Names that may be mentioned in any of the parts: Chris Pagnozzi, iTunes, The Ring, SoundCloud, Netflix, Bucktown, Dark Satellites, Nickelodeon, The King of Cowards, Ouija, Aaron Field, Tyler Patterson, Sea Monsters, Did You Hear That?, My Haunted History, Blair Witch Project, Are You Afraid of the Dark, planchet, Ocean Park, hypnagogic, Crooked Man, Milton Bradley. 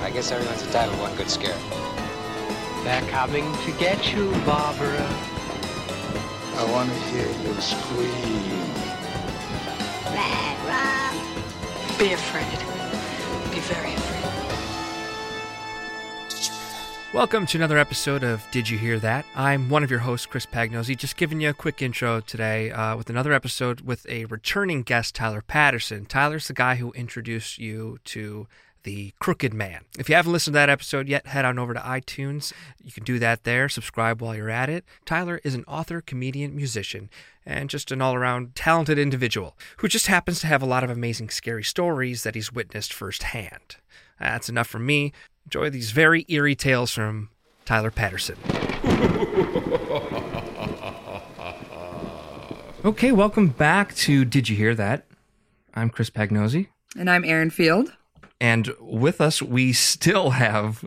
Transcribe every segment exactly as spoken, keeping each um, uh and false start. I guess everyone's entitled to one good scare. They're coming to get you, Barbara. I want to hear you scream. Red Rum. Be afraid. Be very afraid. Did you hear that? Welcome to another episode of Did You Hear That? I'm one of your hosts, Chris Pagnozzi, just giving you a quick intro today uh, with another episode with a returning guest, Tyler Patterson. Tyler's the guy who introduced you to The Crooked Man. If you haven't listened to that episode yet, head on over to iTunes. You can do that there. Subscribe while you're at it. Tyler is an author, comedian, musician, and just an all-around talented individual who just happens to have a lot of amazing scary stories that he's witnessed firsthand. That's enough from me. Enjoy these very eerie tales from Tyler Patterson. Okay, welcome back to Did You Hear That? I'm Chris Pagnozzi. And I'm Aaron Field. And with us, we still have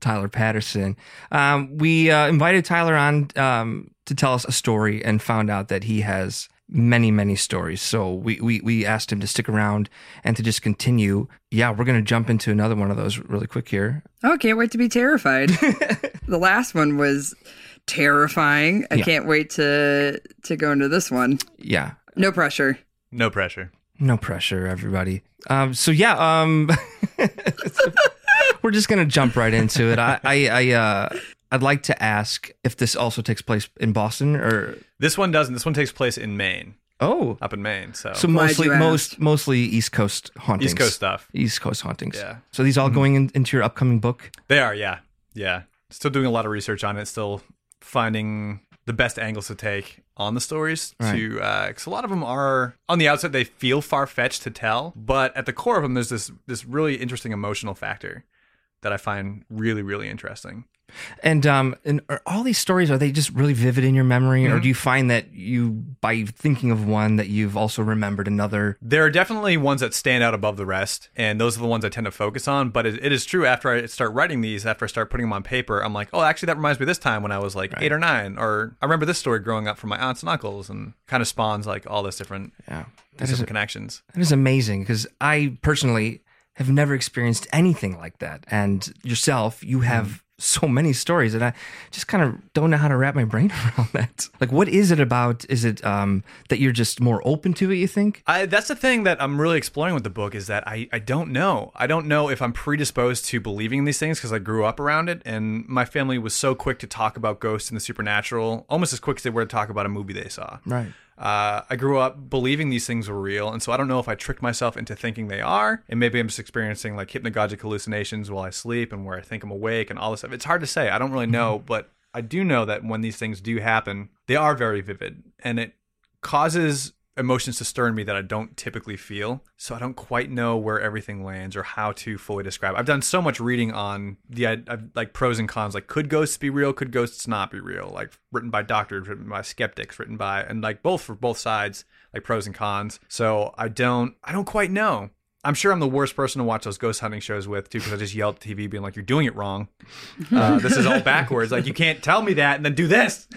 Tyler Patterson. Um, we uh, invited Tyler on um, to tell us a story and found out that he has many, many stories. So we, we, we asked him to stick around and to just continue. Yeah, we're going to jump into another one of those really quick here. Oh, can't wait to be terrified. The last one was terrifying. I yeah. can't wait to to go into this one. Yeah. No pressure. No pressure. No pressure, everybody. Um, so yeah, um, we're just gonna jump right into it. I, I, I uh, I'd like to ask if this also takes place in Boston or this one doesn't. This one takes place in Maine. Oh, up in Maine. So, so mostly, most, mostly East Coast hauntings. East Coast stuff. East Coast hauntings. Yeah. So these all mm-hmm. going in, into your upcoming book? They are. Yeah, yeah. Still doing a lot of research on it. Still finding the best angles to take on the stories right. to, uh, cause a lot of them are on the outset, they feel far fetched to tell, but at the core of them, there's this, this really interesting emotional factor that I find really, really interesting. And, um, and are all these stories, are they just really vivid in your memory mm-hmm. or do you find that you, by thinking of one that you've also remembered another? There are definitely ones that stand out above the rest. And those are the ones I tend to focus on. But it, it is true after I start writing these, after I start putting them on paper, I'm like, oh, actually that reminds me of this time when I was like right. eight or nine, or I remember this story growing up from my aunts and uncles, and kind of spawns like all this different, yeah. that different is, connections. That is amazing because I personally have never experienced anything like that. And yourself, you have mm. so many stories, and I just kind of don't know how to wrap my brain around that. Like, what is it about? Is it um, that you're just more open to it, you think? I, that's the thing that I'm really exploring with the book is that I, I don't know. I don't know if I'm predisposed to believing in these things because I grew up around it, and my family was so quick to talk about ghosts and the supernatural, almost as quick as they were to talk about a movie they saw. Right. Uh, I grew up believing these things were real, and so I don't know if I tricked myself into thinking they are, and maybe I'm just experiencing like hypnagogic hallucinations while I sleep and where I think I'm awake and all this stuff. It's hard to say. I don't really know, but I do know that when these things do happen, they are very vivid, and it causes emotions to stir in me that I don't typically feel, so I don't quite know where everything lands or how to fully describe. I've done so much reading on the I've, like pros and cons, like could ghosts be real, could ghosts not be real, like written by doctors, written by skeptics, written by, and like both for both sides, like pros and cons. So I don't I don't quite know. I'm sure I'm the worst person to watch those ghost hunting shows with, too, because I just yelled at the T V being like, you're doing it wrong. Uh, this is all backwards. Like, you can't tell me that and then do this.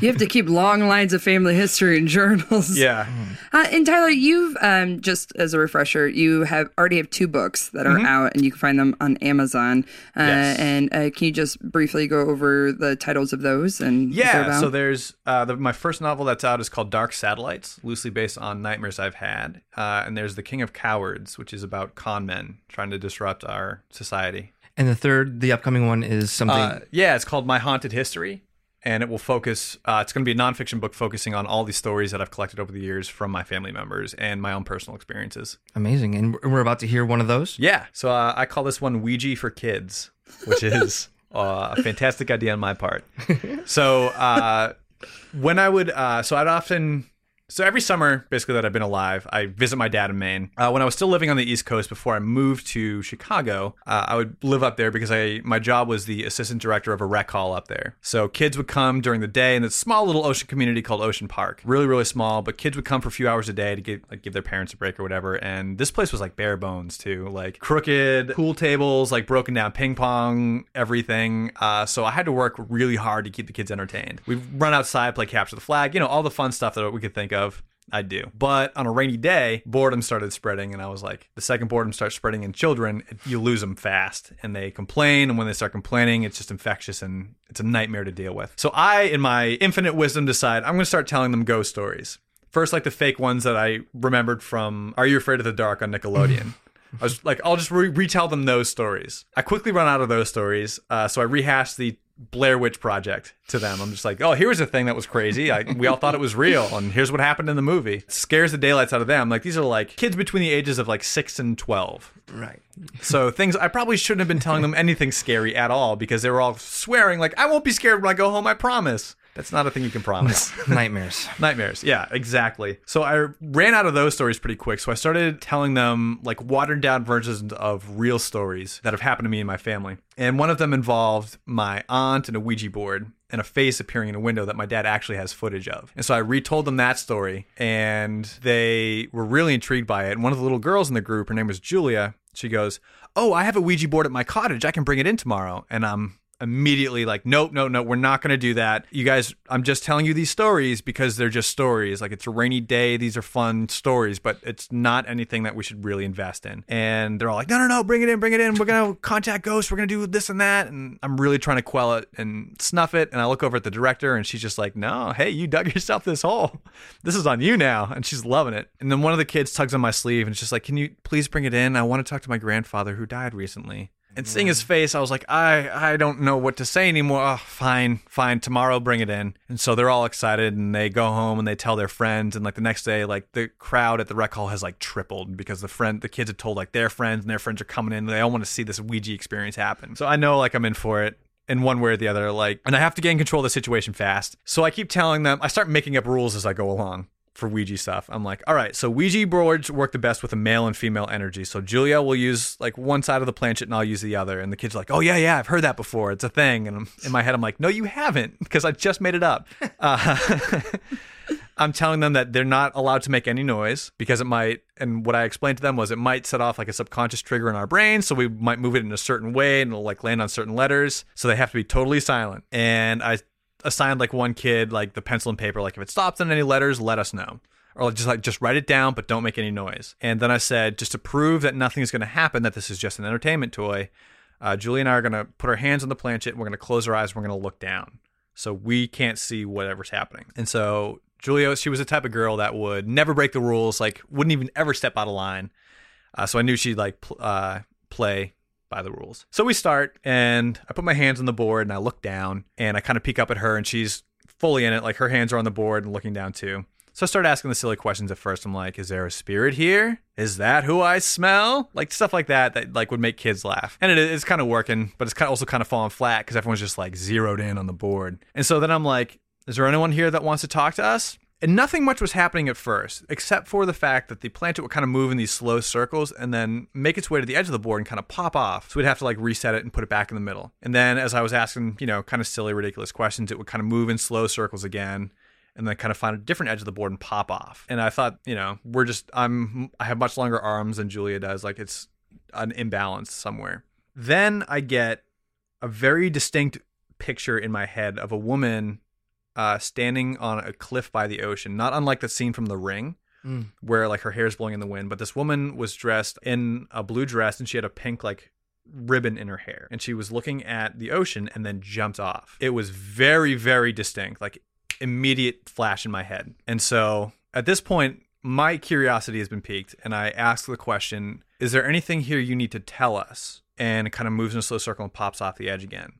You have to keep long lines of family history and journals. Yeah. Uh, and Tyler, you've, um, just as a refresher, you have already have two books that are mm-hmm. out, and you can find them on Amazon. Uh, yes. And uh, can you just briefly go over the titles of those? And yeah, so there's uh, the, my first novel that's out is called Dark Satellites, loosely based on nightmares I've had. Uh, and there's The King of Cowards, which which is about con men trying to disrupt our society. And the third, the upcoming one is something... Uh, yeah, it's called My Haunted History, and it will focus... Uh, it's going to be a nonfiction book focusing on all these stories that I've collected over the years from my family members and my own personal experiences. Amazing. And we're about to hear one of those? Yeah. So uh, I call this one Ouija for Kids, which is uh, a fantastic idea on my part. So uh, when I would... Uh, so I'd often... So every summer, basically, that I've been alive, I visit my dad in Maine. Uh, when I was still living on the East Coast before I moved to Chicago, uh, I would live up there because I my job was the assistant director of a rec hall up there. So kids would come during the day in this small little ocean community called Ocean Park. Really, really small, but kids would come for a few hours a day to give, like, give their parents a break or whatever. And this place was like bare bones, too. Like crooked pool tables, like broken down ping pong, everything. Uh, so I had to work really hard to keep the kids entertained. We'd run outside, play capture the flag, you know, all the fun stuff that we could think of. of. I do. But on a rainy day, boredom started spreading, and I was like, the second boredom starts spreading in children, you lose them fast, and they complain, and when they start complaining, it's just infectious, and it's a nightmare to deal with. So I, in my infinite wisdom, decide I'm going to start telling them ghost stories. First, like the fake ones that I remembered from Are You Afraid of the Dark on Nickelodeon. I was like, I'll just re- retell them those stories. I quickly run out of those stories, uh, so I rehashed the Blair Witch Project to them. I'm just like, oh, here's a thing that was crazy. I, we all thought it was real, and here's what happened in the movie. It scares the daylights out of them. Like, these are like kids between the ages of like six and twelve. Right. So things I probably shouldn't have been telling them anything scary at all, because they were all swearing like, I won't be scared when I go home, I promise. That's not a thing you can promise. No. Nightmares. Nightmares. Yeah, exactly. So I ran out of those stories pretty quick. So I started telling them like watered down versions of real stories that have happened to me and my family. And one of them involved my aunt and a Ouija board and a face appearing in a window that my dad actually has footage of. And so I retold them that story, and they were really intrigued by it. And one of the little girls in the group, her name was Julia, she goes, oh, I have a Ouija board at my cottage. I can bring it in tomorrow. And I'm um, immediately like, nope, no, no, we're not going to do that. You guys, I'm just telling you these stories because they're just stories. Like, it's a rainy day. These are fun stories, but it's not anything that we should really invest in. And they're all like, no, no, no, bring it in, bring it in. We're going to contact ghosts. We're going to do this and that. And I'm really trying to quell it and snuff it. And I look over at the director, and she's just like, no, hey, you dug yourself this hole. This is on you now. And she's loving it. And then one of the kids tugs on my sleeve and it's just like, can you please bring it in? I want to talk to my grandfather who died recently. And seeing his face, I was like, I, I don't know what to say anymore. Oh, fine, fine. Tomorrow, bring it in. And so they're all excited, and they go home and they tell their friends. And like the next day, like the crowd at the rec hall has like tripled because the friend, the kids had told like their friends, and their friends are coming in. And they all want to see this Ouija experience happen. So I know like I'm in for it in one way or the other. Like, and I have to gain control of the situation fast. So I keep telling them. I start making up rules as I go along for Ouija stuff. I'm like, all right, so Ouija boards work the best with a male and female energy. So Julia will use like one side of the planchet and I'll use the other. And the kid's like, oh yeah, yeah, I've heard that before. It's a thing. And I'm, in my head, I'm like, no, you haven't, because I just made it up. Uh, I'm telling them that they're not allowed to make any noise because it might, and what I explained to them was it might set off like a subconscious trigger in our brain, so we might move it in a certain way and it'll like land on certain letters. So they have to be totally silent. And I assigned like one kid like the pencil and paper, like if it stops on any letters, let us know, or just like just write it down, but don't make any noise. And then I said, just to prove that nothing is going to happen, that this is just an entertainment toy, uh, Julie and I are going to put our hands on the planchet, and we're going to close our eyes, and we're going to look down, so we can't see whatever's happening. And so Julia, she was the type of girl that would never break the rules, like wouldn't even ever step out of line. Uh, so I knew she'd like pl- uh, play by the rules. So we start, and I put my hands on the board and I look down, and I kind of peek up at her, and she's fully in it. Like her hands are on the board and looking down too. So I start asking the silly questions at first. I'm like, is there a spirit here? Is that who I smell? Like stuff like that that like would make kids laugh. And it is kind of working, but it's kind of also kind of falling flat because everyone's just like zeroed in on the board. And so then I'm like, is there anyone here that wants to talk to us? And nothing much was happening at first, except for the fact that the planchet would kind of move in these slow circles and then make its way to the edge of the board and kind of pop off. So we'd have to like reset it and put it back in the middle. And then as I was asking, you know, kind of silly, ridiculous questions, it would kind of move in slow circles again and then kind of find a different edge of the board and pop off. And I thought, you know, we're just, I'm, I have much longer arms than Julia does. Like it's an imbalance somewhere. Then I get a very distinct picture in my head of a woman Uh, standing on a cliff by the ocean, not unlike the scene from The Ring, mm. where like her hair is blowing in the wind. But this woman was dressed in a blue dress, and she had a pink like ribbon in her hair, and she was looking at the ocean and then jumped off. It was very, very distinct, like immediate flash in my head. And so at this point, my curiosity has been piqued, and I asked the question, is there anything here you need to tell us? And it kind of moves in a slow circle and pops off the edge again.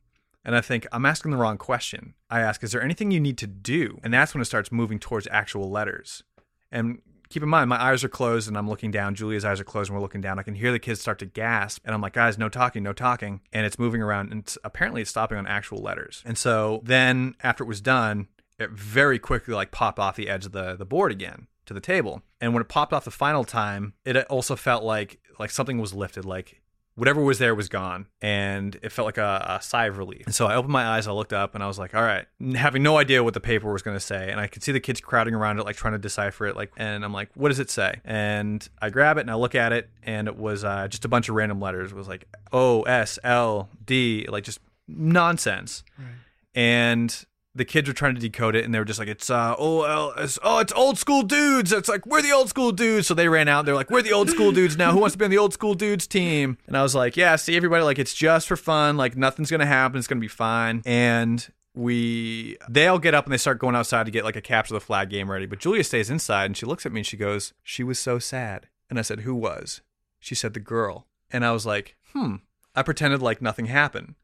And I think, I'm asking the wrong question. I ask, is there anything you need to do? And that's when it starts moving towards actual letters. And keep in mind, my eyes are closed and I'm looking down. Julia's eyes are closed and we're looking down. I can hear the kids start to gasp. And I'm like, guys, no talking, no talking. And it's moving around. And it's, apparently it's stopping on actual letters. And so then after it was done, it very quickly like popped off the edge of the, the board again to the table. And when it popped off the final time, it also felt like like something was lifted, like whatever was there was gone, and it felt like a, a sigh of relief. And so I opened my eyes, I looked up, and I was like, all right, having no idea what the paper was going to say. And I could see the kids crowding around it, like trying to decipher it. Like, and I'm like, what does it say? And I grab it and I look at it, and it was uh, just a bunch of random letters. It was like O, S, L, D, like just nonsense. Right. And the kids were trying to decode it, and they were just like, it's, uh, oh, it's, oh, it's old school dudes. It's like, we're the old school dudes. So they ran out, and they're like, we're the old school dudes now. Who wants to be on the old school dudes team? And I was like, yeah, see, everybody, like, it's just for fun. Like, nothing's going to happen. It's going to be fine. And we, they all get up, and they start going outside to get, like, a capture the flag game ready. But Julia stays inside, and she looks at me, and she goes, she was so sad. And I said, who was? She said, the girl. And I was like, hmm. I pretended like nothing happened.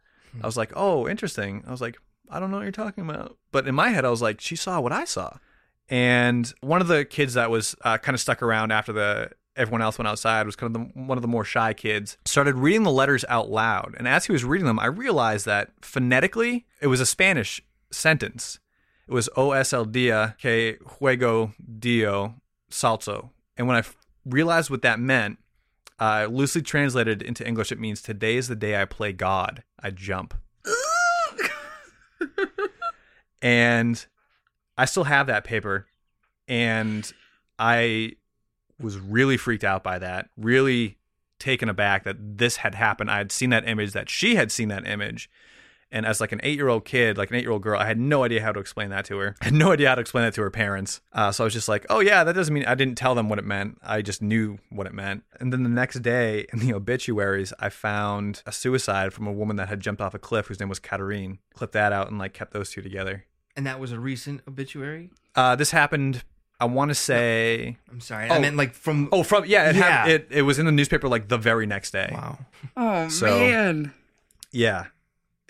I was like, oh, interesting. I was like, I don't know what you're talking about. But in my head, I was like, she saw what I saw. And one of the kids that was uh, kind of stuck around after the everyone else went outside was kind of the, one of the more shy kids, started reading the letters out loud. And as he was reading them, I realized that phonetically, it was a Spanish sentence. It was O S el dia que juego dio salto. And when I f- realized what that meant, uh, loosely translated into English, it means today is the day I play God. I jump. And I still have that paper, and I was really freaked out by that, really taken aback that this had happened. I had seen that image, that she had seen that image. And as like an eight-year-old kid, like an eight-year-old girl, I had no idea how to explain that to her. I had no idea how to explain that to her parents. Uh, so I was just like, oh, yeah, that doesn't mean I didn't tell them what it meant. I just knew what it meant. And then the next day in the obituaries, I found a suicide from a woman that had jumped off a cliff whose name was Katarine. Clipped that out and like kept those two together. And that was a recent obituary? Uh, this happened, I want to say... I'm sorry. Oh, I meant like from... Oh, from... Yeah, it, yeah. Had, it, it was in the newspaper like the very next day. Wow. Oh, so, man. Yeah.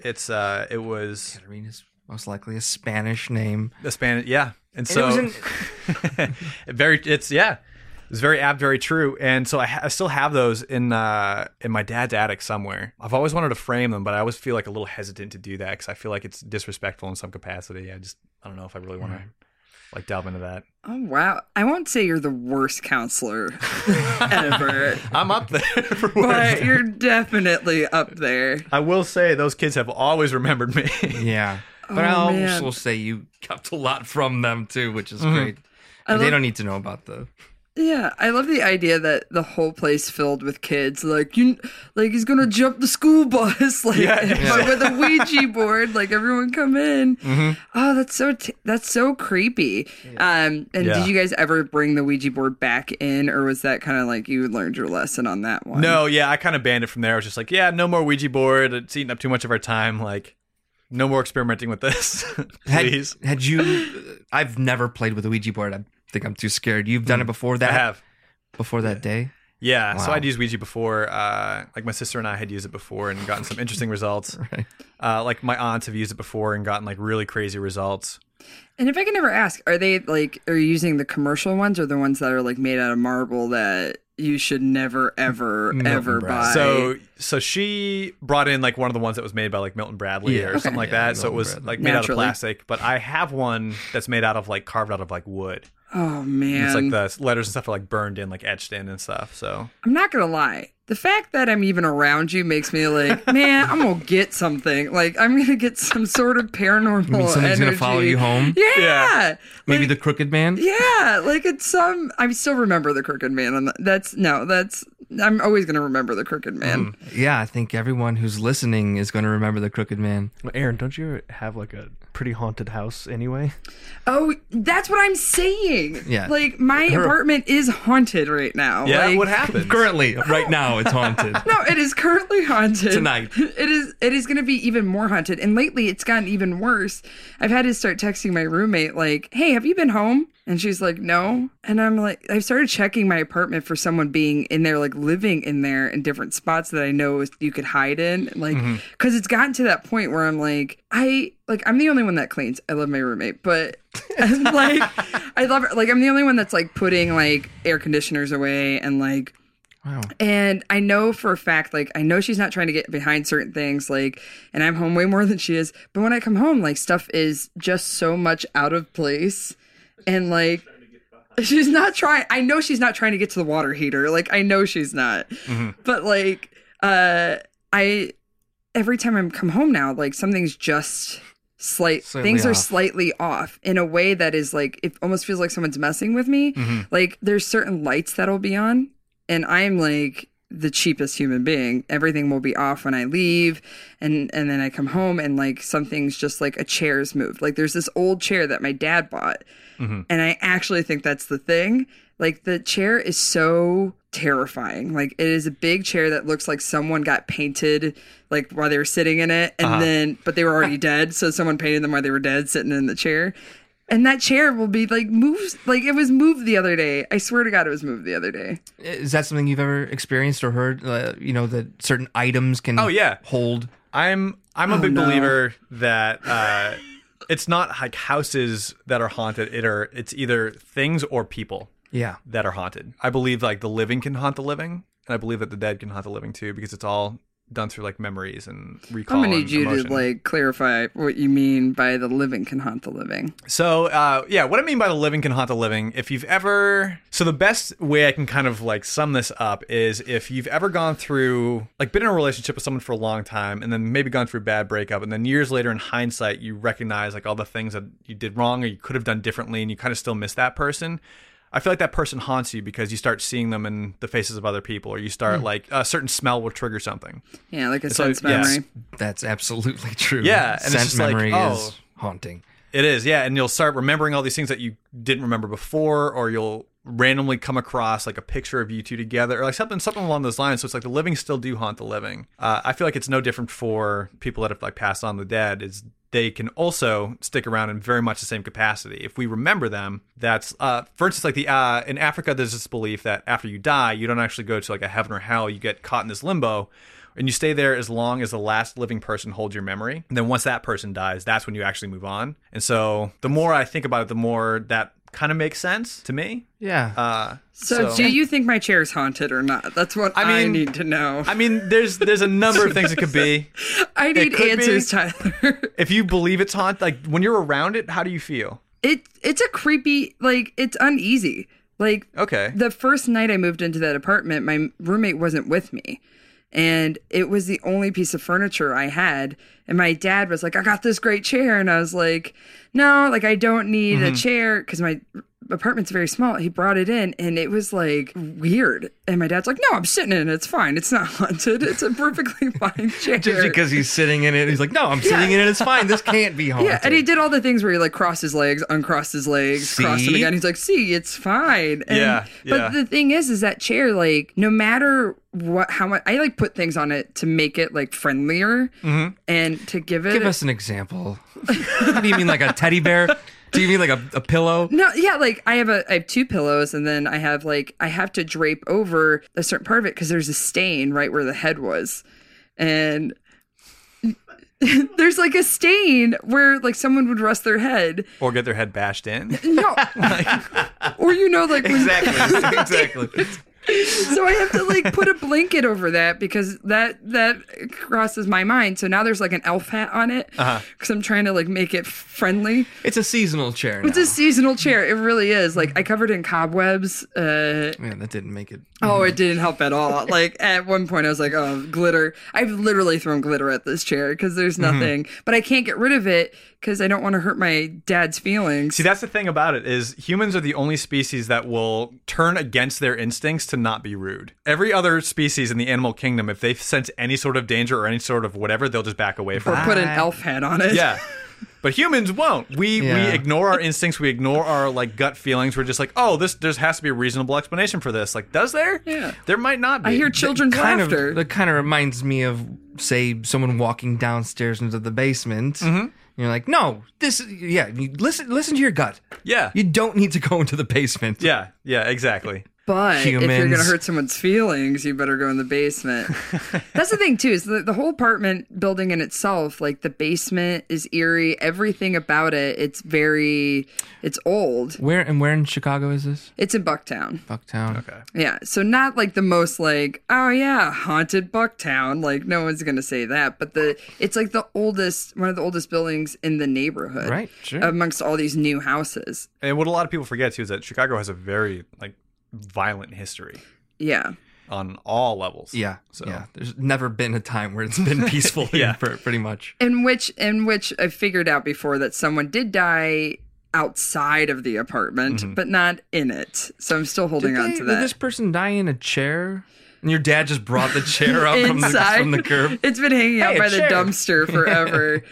It's uh, it was Katarina's most likely a Spanish name. The Spanish, yeah, and so and it an- very. It's yeah, it's very apt, very true. And so I, ha- I still have those in uh in my dad's attic somewhere. I've always wanted to frame them, but I always feel like a little hesitant to do that because I feel like it's disrespectful in some capacity. I just I don't know if I really want to like delve into that. Oh wow! I won't say you're the worst counselor ever. I'm up there, for but you're definitely up there. I will say those kids have always remembered me. Yeah, but oh, I also man. say you kept a lot from them too, which is mm-hmm. great. Love, they don't need to know about the. Yeah, I love the idea that the whole place filled with kids, like you, like he's gonna jump the school bus, like yeah, yeah. with a Ouija board, like everyone come in. Mm-hmm. Oh, that's so t- that's so creepy. Yeah. Um, and yeah. did you guys ever bring the Ouija board back in, or was that kind of like you learned your lesson on that one? No, yeah, I kind of banned it from there. I was just like, yeah, no more Ouija board. It's eating up too much of our time. Like, no more experimenting with this. Please. Had, had you? I've never played with a Ouija board. I've think I'm too scared. You've done it before that? I have. Before that day? Yeah. Wow. So I'd used Ouija before. Uh, like my sister and I had used it before and gotten some interesting results. Right. Uh, like my aunts have used it before and gotten like really crazy results. And if I can never ask, are they like, are you using the commercial ones or the ones that are like made out of marble that you should never, ever, Milton ever Brad. buy? So so she brought in like one of the ones that was made by like Milton Bradley yeah. or okay. something like yeah, that. Milton so it was Bradley. like made Naturally. out of plastic. But I have one that's made out of like carved out of like wood. Oh, man. And it's like the letters and stuff are like burned in, like etched in and stuff. So I'm not going to lie. The fact that I'm even around you makes me like, man, I'm going to get something. Like, I'm going to get some sort of paranormal you mean something's going to follow you home? Yeah. yeah. Like, maybe the Crooked Man? Yeah. Like, it's some... Um, I still remember the Crooked Man. On the, that's... No, that's... I'm always going to remember the Crooked Man. Mm. Yeah, I think everyone who's listening is going to remember the Crooked Man. Well, Aaron, don't you have like a pretty haunted house anyway? Oh, that's what I'm saying. Yeah. Like my Her... apartment is haunted right now. Yeah, like, what happened? Currently, right now it's haunted. No, it is currently haunted. Tonight. It is It is going to be even more haunted. And lately it's gotten even worse. I've had to start texting my roommate like, hey, have you been home? And she's like, no. And I'm like, I started checking my apartment for someone being in there, like living in there in different spots that I know you could hide in. Like, mm-hmm. cause it's gotten to that point where I'm like, I like, I'm the only one that cleans. I love my roommate, but I'm like, I love her. Like, I'm the only one that's like putting like air conditioners away and like, wow. And I know for a fact, like, I know she's not trying to get behind certain things, like, and I'm home way more than she is. But when I come home, like, stuff is just so much out of place. And like, she's not trying. I know she's not trying to get to the water heater. Like, I know she's not. Mm-hmm. But like, uh, I every time I come home now, like something's just slight. Slightly things off. Are slightly off in a way that is like it almost feels like someone's messing with me. Mm-hmm. Like, there's certain lights that'll be on, and I'm like, the cheapest human being. Everything will be off when I leave, and and then I come home and like something's just like a chair's moved. Like there's this old chair that my dad bought, mm-hmm. and I actually think that's the thing. Like the chair is so terrifying. Like it is a big chair that looks like someone got painted like while they were sitting in it, and uh-huh. then but they were already dead, so someone painted them while they were dead, sitting in the chair. And that chair will be like moved, like it was moved the other day. I swear to God, it was moved the other day. Is that something you've ever experienced or heard? Uh, you know, that certain items can oh, yeah. hold. I'm I'm a oh, big no. believer that uh, it's not like houses that are haunted. It are it's either things or people. Yeah. That are haunted. I believe like the living can haunt the living, and I believe that the dead can haunt the living too, because it's all done through like memories and recall. I'm gonna need you emotion. to like clarify what you mean by the living can haunt the living. So uh yeah, what I mean by the living can haunt the living, if you've ever so the best way I can kind of like sum this up is if you've ever gone through like been in a relationship with someone for a long time and then maybe gone through a bad breakup, and then years later in hindsight you recognize like all the things that you did wrong or you could have done differently, and you kind of still miss that person. I feel like that person haunts you because you start seeing them in the faces of other people, or you start mm. like a certain smell will trigger something. Yeah, like a it's sense like, memory. Yeah. That's absolutely true. Yeah, and sense it's memory like, oh, is haunting. It is, yeah, and you'll start remembering all these things that you didn't remember before, or you'll randomly come across like a picture of you two together, or like something, something along those lines. So it's like the living still do haunt the living. Uh, I feel like it's no different for people that have like passed on the dead. Is they can also stick around in very much the same capacity. If we remember them, that's, uh, for instance, like the uh, in Africa, there's this belief that after you die, you don't actually go to like a heaven or hell. You get caught in this limbo, and you stay there as long as the last living person holds your memory. And then once that person dies, that's when you actually move on. And so the more I think about it, the more that kind of makes sense to me. Yeah. Uh, so, so do you think my chair is haunted or not? That's what I, mean, I need to know. I mean, there's there's a number of things it could be. I need answers, be, Tyler. If you believe it's haunted, like when you're around it, how do you feel? It It's a creepy, like it's uneasy. Like okay. The first night I moved into that apartment, my roommate wasn't with me. And it was the only piece of furniture I had. And my dad was like, I got this great chair. And I was like, no, like I don't need mm-hmm. a chair because my apartment's very small. He brought it in and it was like weird. And my dad's like, no, I'm sitting in it. It's fine. It's not haunted. It's a perfectly fine chair. Just because he's sitting in it. He's like, no, I'm sitting yeah. in it. It's fine. This can't be haunted. Yeah. And he did all the things where he like crossed his legs, uncrossed his legs, see? Crossed them again. He's like, see, it's fine. And, yeah, yeah. But the thing is, is that chair, like no matter what, how much I like put things on it to make it like friendlier mm-hmm. and to give it. Give us an example. What do you mean, like a teddy bear? Do you mean like a, a pillow? No, yeah, like I have a I have two pillows, and then I have like I have to drape over a certain part of it because there's a stain right where the head was, and there's like a stain where like someone would rest their head or get their head bashed in. No, like, or you know, like exactly, when, exactly. So I have to like put a blanket over that because that that crosses my mind. So now there's like an elf hat on it because uh-huh. I'm trying to like make it friendly. It's a seasonal chair now. It's a seasonal chair. It really is. Like I covered in cobwebs. Uh, Man, that didn't make it. Oh, it didn't help at all. Like at one point I was like, oh, glitter. I've literally thrown glitter at this chair because there's nothing. Mm-hmm. But I can't get rid of it because I don't want to hurt my dad's feelings. See, that's the thing about it is humans are the only species that will turn against their instincts to not be rude. Every other species in the animal kingdom, if they sense any sort of danger or any sort of whatever, they'll just back away from it. Or put an elf hat on it. Yeah. But humans won't. We yeah. we ignore our instincts. We ignore our like gut feelings. We're just like, oh, this there has to be a reasonable explanation for this. Like, does there? Yeah. There might not be. I hear children's that laughter. Kind of, that kind of reminds me of, say, someone walking downstairs into the basement. Mm-hmm. You're like, no, this is, yeah, you listen, listen to your gut. Yeah. You don't need to go into the basement. Yeah, yeah, exactly. But humans. If you're going to hurt someone's feelings, you better go in the basement. That's the thing, too, is the, the whole apartment building in itself, like the basement is eerie. Everything about it, it's very, it's old. Where and where in Chicago is this? It's in Bucktown. Bucktown. Okay. Yeah. So not like the most like, oh, yeah, haunted Bucktown. Like no one's going to say that. But the it's like the oldest, one of the oldest buildings in the neighborhood. Right. Sure. Amongst all these new houses. And what a lot of people forget, too, is that Chicago has a very, like, violent history. Yeah. On all levels. Yeah. So yeah. There's never been a time where it's been peaceful. Yeah. For, pretty much. In which, in which I figured out before that someone did die outside of the apartment, mm-hmm. but not in it. So I'm still holding did on they, to that. Did this person die in a chair? And your dad just brought the chair up from, the, from the curb. It's been hanging out hey, by the chair. dumpster forever.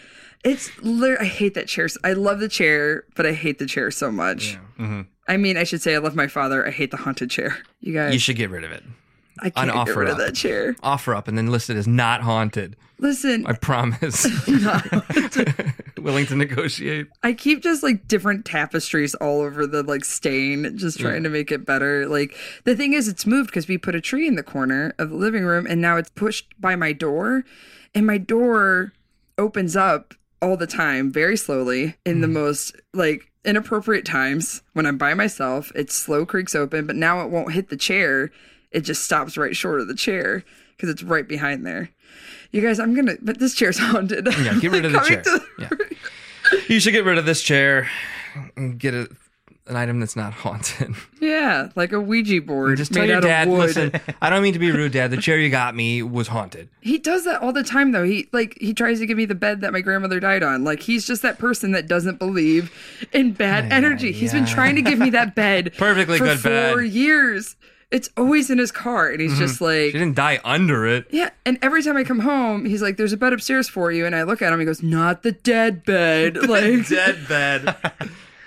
It's literally, I hate that chair. I love the chair, but I hate the chair so much. Yeah. Mm-hmm. I mean, I should say I love my father. I hate the haunted chair. You guys. You should get rid of it. I can't get rid up. of that chair. Offer up and then list it as not haunted. Listen. I promise. Not haunted. Willing to negotiate. I keep just like different tapestries all over the like stain, just trying yeah. to make it better. Like the thing is, it's moved because we put a tree in the corner of the living room and now it's pushed by my door. And my door opens up all the time, very slowly, in mm. the most like inappropriate times when I'm by myself. It slow creaks open, but now it won't hit the chair. It just stops right short of the chair because it's right behind there. You guys, I'm going to... But this chair's haunted. Yeah, get rid of the chair. The yeah. You should get rid of this chair and get a, an item that's not haunted. Yeah, like a Ouija board just made out dad, of wood. Listen, I don't mean to be rude, Dad. The chair you got me was haunted. He does that all the time, though. He like he tries to give me the bed that my grandmother died on. Like, he's just that person that doesn't believe in bad yeah, energy. Yeah. He's been trying to give me that bed Perfectly for good four bed. years. It's always in his car, and he's mm-hmm. just like... She didn't die under it. Yeah, and every time I come home, he's like, there's a bed upstairs for you, and I look at him, he goes, not the dead bed. The like, dead bed.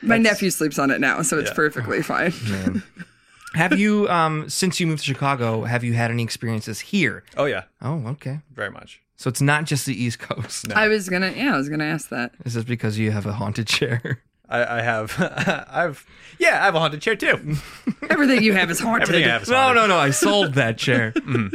My nephew sleeps on it now, so it's yeah. perfectly fine. Man. Have you, um, since you moved to Chicago, have you had any experiences here? Oh, yeah. Oh, okay. Very much. So it's not just the East Coast. No. I was going to, yeah, I was going to ask that. Is this because you have a haunted chair? I, I have, I've, yeah, I have a haunted chair too. Everything you have is haunted. Everything I have is haunted. No, no, no, I sold that chair. Mm.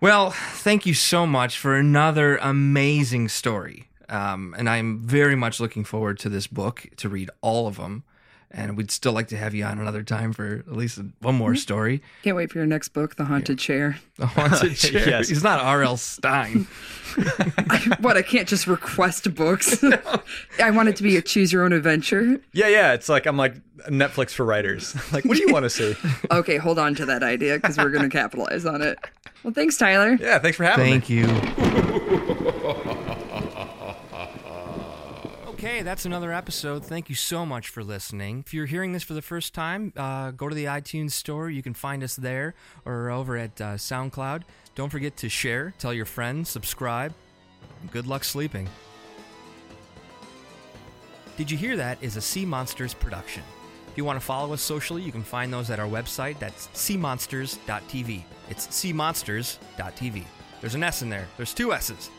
Well, thank you so much for another amazing story. Um, and I'm very much looking forward to this book, to read all of them. And we'd still like to have you on another time for at least one more story. Can't wait for your next book, The Haunted yeah. Chair. The Haunted Chair. Yes. He's not R L Stein. I, what, I can't just request books? No. I want it to be a choose-your-own-adventure. Yeah, yeah. It's like, I'm like Netflix for writers. Like, what do you want to see? Okay, hold on to that idea, because we're going to capitalize on it. Well, thanks, Tyler. Yeah, thanks for having Thank me. Thank you. Okay, that's another episode. Thank you so much for listening. If you're hearing this for the first time, uh, go to the iTunes store. You can find us there or over at uh, SoundCloud. Don't forget to share, tell your friends, subscribe. Good luck sleeping. Did You Hear That is a Sea Monsters production. If you want to follow us socially, you can find those at our website. That's sea monsters dot t v. It's sea monsters dot t v. There's an S in there. There's two S's.